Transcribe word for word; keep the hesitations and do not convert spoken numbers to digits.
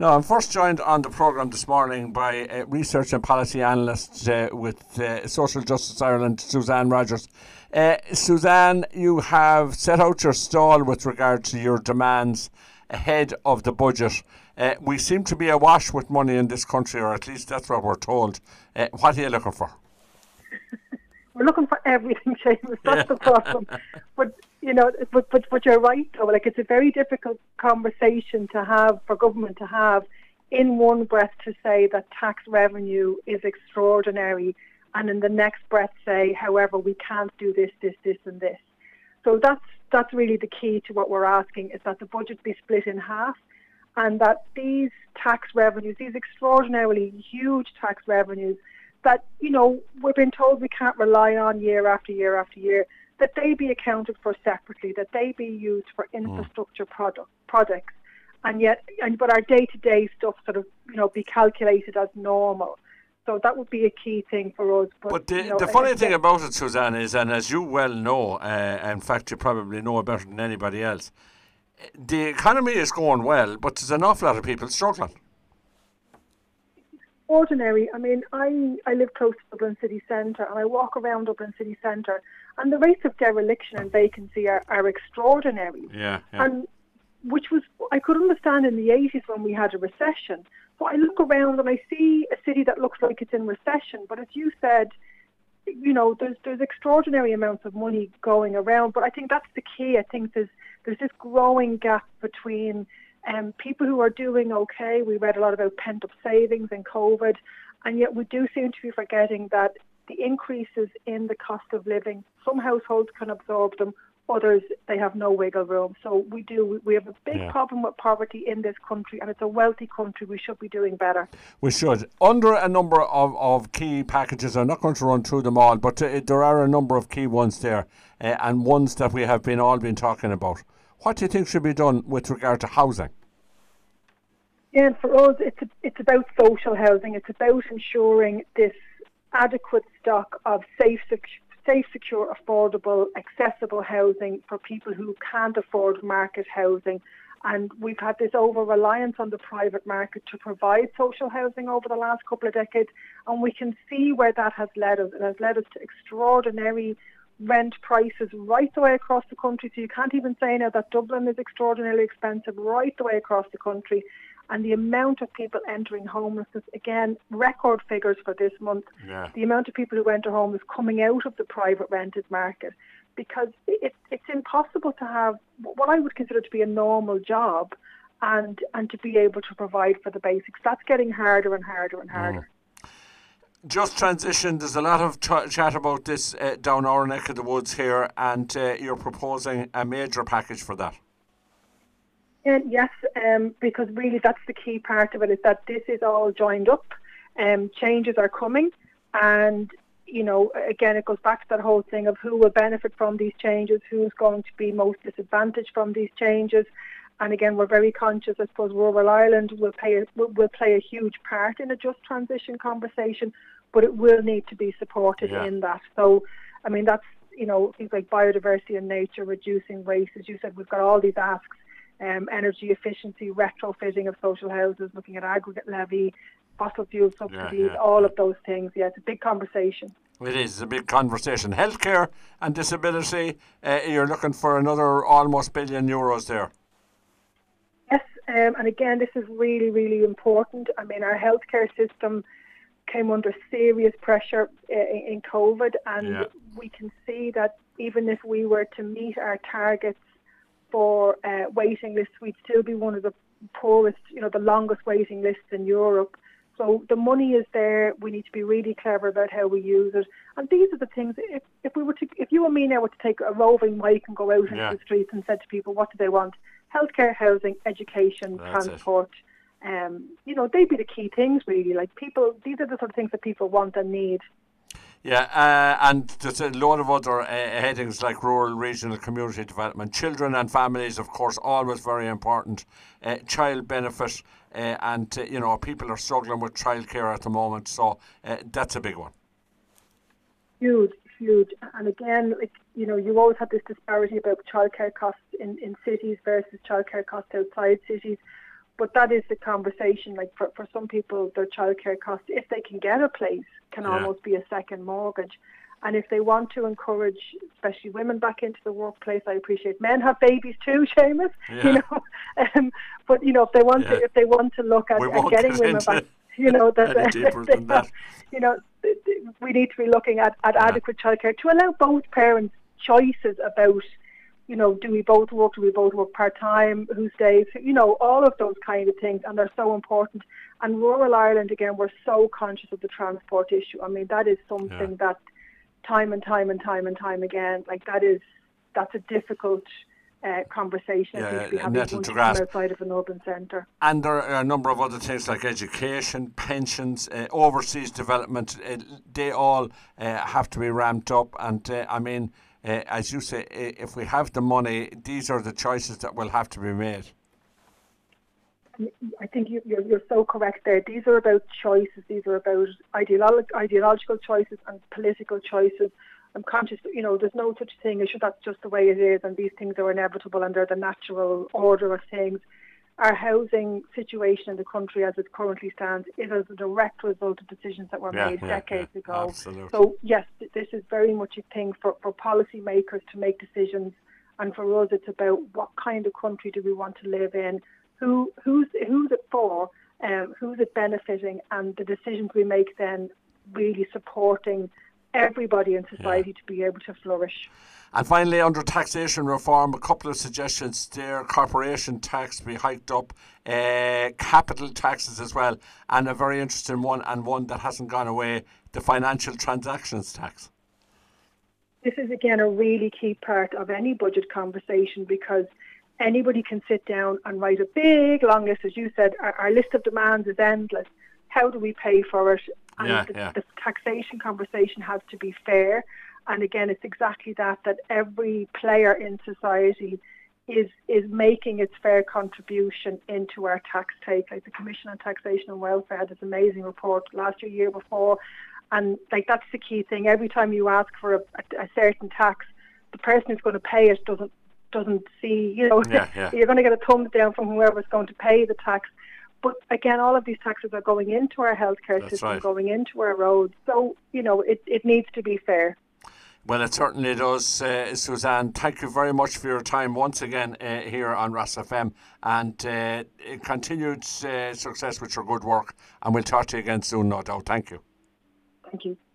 Now, I'm first joined on the programme this morning by uh, research and policy analyst uh, with uh, Social Justice Ireland, Suzanne Rogers. Uh, Suzanne, you have set out your stall with regard to your demands ahead of the budget. Uh, we seem to be awash with money in this country, or at least that's what we're told. Uh, what are you looking for? We're looking for everything, Seamus. That's the problem. But you know, but, but but you're right though. Like, it's a very difficult conversation to have for government to have in one breath to say that tax revenue is extraordinary, and in the next breath say, however, we can't do this, this, this, and this. So that's that's really the key to what we're asking, is that the budget be split in half, and that these tax revenues, these extraordinarily huge tax revenues, that, you know, we've been told we can't rely on year after year after year, that they be accounted for separately, that they be used for infrastructure mm. product, products, and yet, and but our day-to-day stuff sort of, you know, be calculated as normal. So that would be a key thing for us. But, but the, you know, the funny thing about it, Suzanne, is, and as you well know, uh, in fact, you probably know better than anybody else, the economy is going well, but there's an awful lot of people struggling. Ordinary. I mean, I, I live close to Dublin city centre, and I walk around Dublin city centre, and the rates of dereliction and vacancy are, are extraordinary. Yeah, yeah. And which was, I could understand in the eighties when we had a recession. So I look around and I see a city that looks like it's in recession, but as you said, you know, there's there's extraordinary amounts of money going around. But I think that's the key. I think there's there's this growing gap between Um, people who are doing okay. We read a lot about pent-up savings and COVID, and yet we do seem to be forgetting that the increases in the cost of living, some households can absorb them, others, they have no wiggle room. So we do, we have a big yeah. problem with poverty in this country, and it's a wealthy country. We should be doing better. We should. Under a number of, of key packages, I'm not going to run through them all, but uh, there are a number of key ones there, uh, and ones that we have been all been talking about. What do you think should be done with regard to housing? Yeah, and for us, it's a, it's about social housing. It's about ensuring this adequate stock of safe, safe, secure, affordable, accessible housing for people who can't afford market housing. And we've had this over-reliance on the private market to provide social housing over the last couple of decades. And we can see where that has led us. It has led us to extraordinary rent prices right the way across the country. So you can't even say now that Dublin is extraordinarily expensive right the way across the country. And the amount of people entering homelessness, again, record figures for this month. Yeah. The amount of people who enter homeless coming out of the private rented market, because it, it's impossible to have what I would consider to be a normal job and, and to be able to provide for the basics. That's getting harder and harder and harder. Mm. Just transition, there's a lot of t- chat about this uh, down our neck of the woods here, and uh, you're proposing a major package for that. Uh, yes, um, because really that's the key part of it, is that this is all joined up. Um, changes are coming, and, you know, again, it goes back to that whole thing of who will benefit from these changes, who's going to be most disadvantaged from these changes. And again, we're very conscious, I suppose, rural Ireland will play, a, will play a huge part in a just transition conversation, but it will need to be supported yeah. in that. So, I mean, that's, you know, things like biodiversity and nature, reducing waste. As you said, we've got all these asks, um, energy efficiency, retrofitting of social houses, looking at aggregate levy, fossil fuel subsidies, yeah, yeah. all of those things. Yeah, it's a big conversation. It is a big conversation. Healthcare and disability, uh, you're looking for another almost billion euros there. Um, and again, this is really, really important. I mean, our healthcare system came under serious pressure in, in COVID, and yeah. we can see that even if we were to meet our targets for uh, waiting lists, we'd still be one of the poorest, you know, the longest waiting lists in Europe. So the money is there. We need to be really clever about how we use it. And these are the things. If, if we were to, if you and me now were to take a roving mic and go out into yeah. the streets and said to people, what do they want? Healthcare, housing, education, That's transport, um, you know, they'd be the key things, really. Like, people, these are the sort of things that people want and need. Yeah, uh, and there's a lot of other uh, headings like rural, regional, community development. Children and families, of course, always very important. Uh, child benefit, uh, and, uh, you know, people are struggling with childcare at the moment, so uh, that's a big one. Huge. Huge. And again, it, you know, you always have this disparity about childcare costs in, in cities versus childcare costs outside cities. But that is the conversation. Like for, for some people, their childcare costs, if they can get a place, can yeah. almost be a second mortgage. And if they want to encourage, especially women, back into the workplace, I appreciate men have babies too, Seamus. Yeah. You know, um, but you know, if they want yeah. to, if they want to look at, at getting women into, back, you know, that, that, that. you know, we need to be looking at, at yeah. adequate childcare to allow both parents choices about, you know, do we both work? Do we both work part time? Who stays? You know, all of those kind of things, and they're so important. And rural Ireland, again, we're so conscious of the transport issue. I mean, that is something yeah. that. Time and time and time and time again, like that is that's a difficult uh, conversation. Yeah, to be having outside of an urban centre. And there are a number of other things like education, pensions, uh, overseas development. Uh, they all uh, have to be ramped up. And uh, I mean, uh, as you say, if we have the money, these are the choices that will have to be made. I think you, you're, you're so correct there. These are about choices. These are about ideolo- ideological choices and political choices. I'm conscious that, you know, there's no such thing as that's just the way it is and these things are inevitable and they're the natural order of things. Our housing situation in the country as it currently stands is as a direct result of decisions that were yeah, made yeah, decades yeah, ago. Absolutely. So, yes, this is very much a thing for, for policymakers to make decisions. And for us, it's about what kind of country do we want to live in? Who, who's, who's it for, um, who's it benefiting, and the decisions we make then really supporting everybody in society yeah. to be able to flourish. And finally, under taxation reform, a couple of suggestions there. Corporation tax to be hiked up, uh, capital taxes as well, and a very interesting one, and one that hasn't gone away, the financial transactions tax. This is, again, a really key part of any budget conversation because anybody can sit down and write a big, long list. As you said, our, our list of demands is endless. How do we pay for it? And yeah, the, yeah. the taxation conversation has to be fair. And again, it's exactly that, that every player in society is is making its fair contribution into our tax take. Like the Commission on Taxation and Welfare had this amazing report last year, year before. And like that's the key thing. Every time you ask for a, a, a certain tax, the person who's going to pay it doesn't doesn't see, you know, yeah, yeah. you're going to get a thumbs down from whoever's going to pay the tax. But again, all of these taxes are going into our healthcare That's system, right. going into our roads. So, you know, it, it needs to be fair. Well, it certainly does, uh, Suzanne. Thank you very much for your time once again uh, here on R A S F M, and uh, continued uh, success with your good work. And we'll talk to you again soon, no doubt. Thank you. Thank you.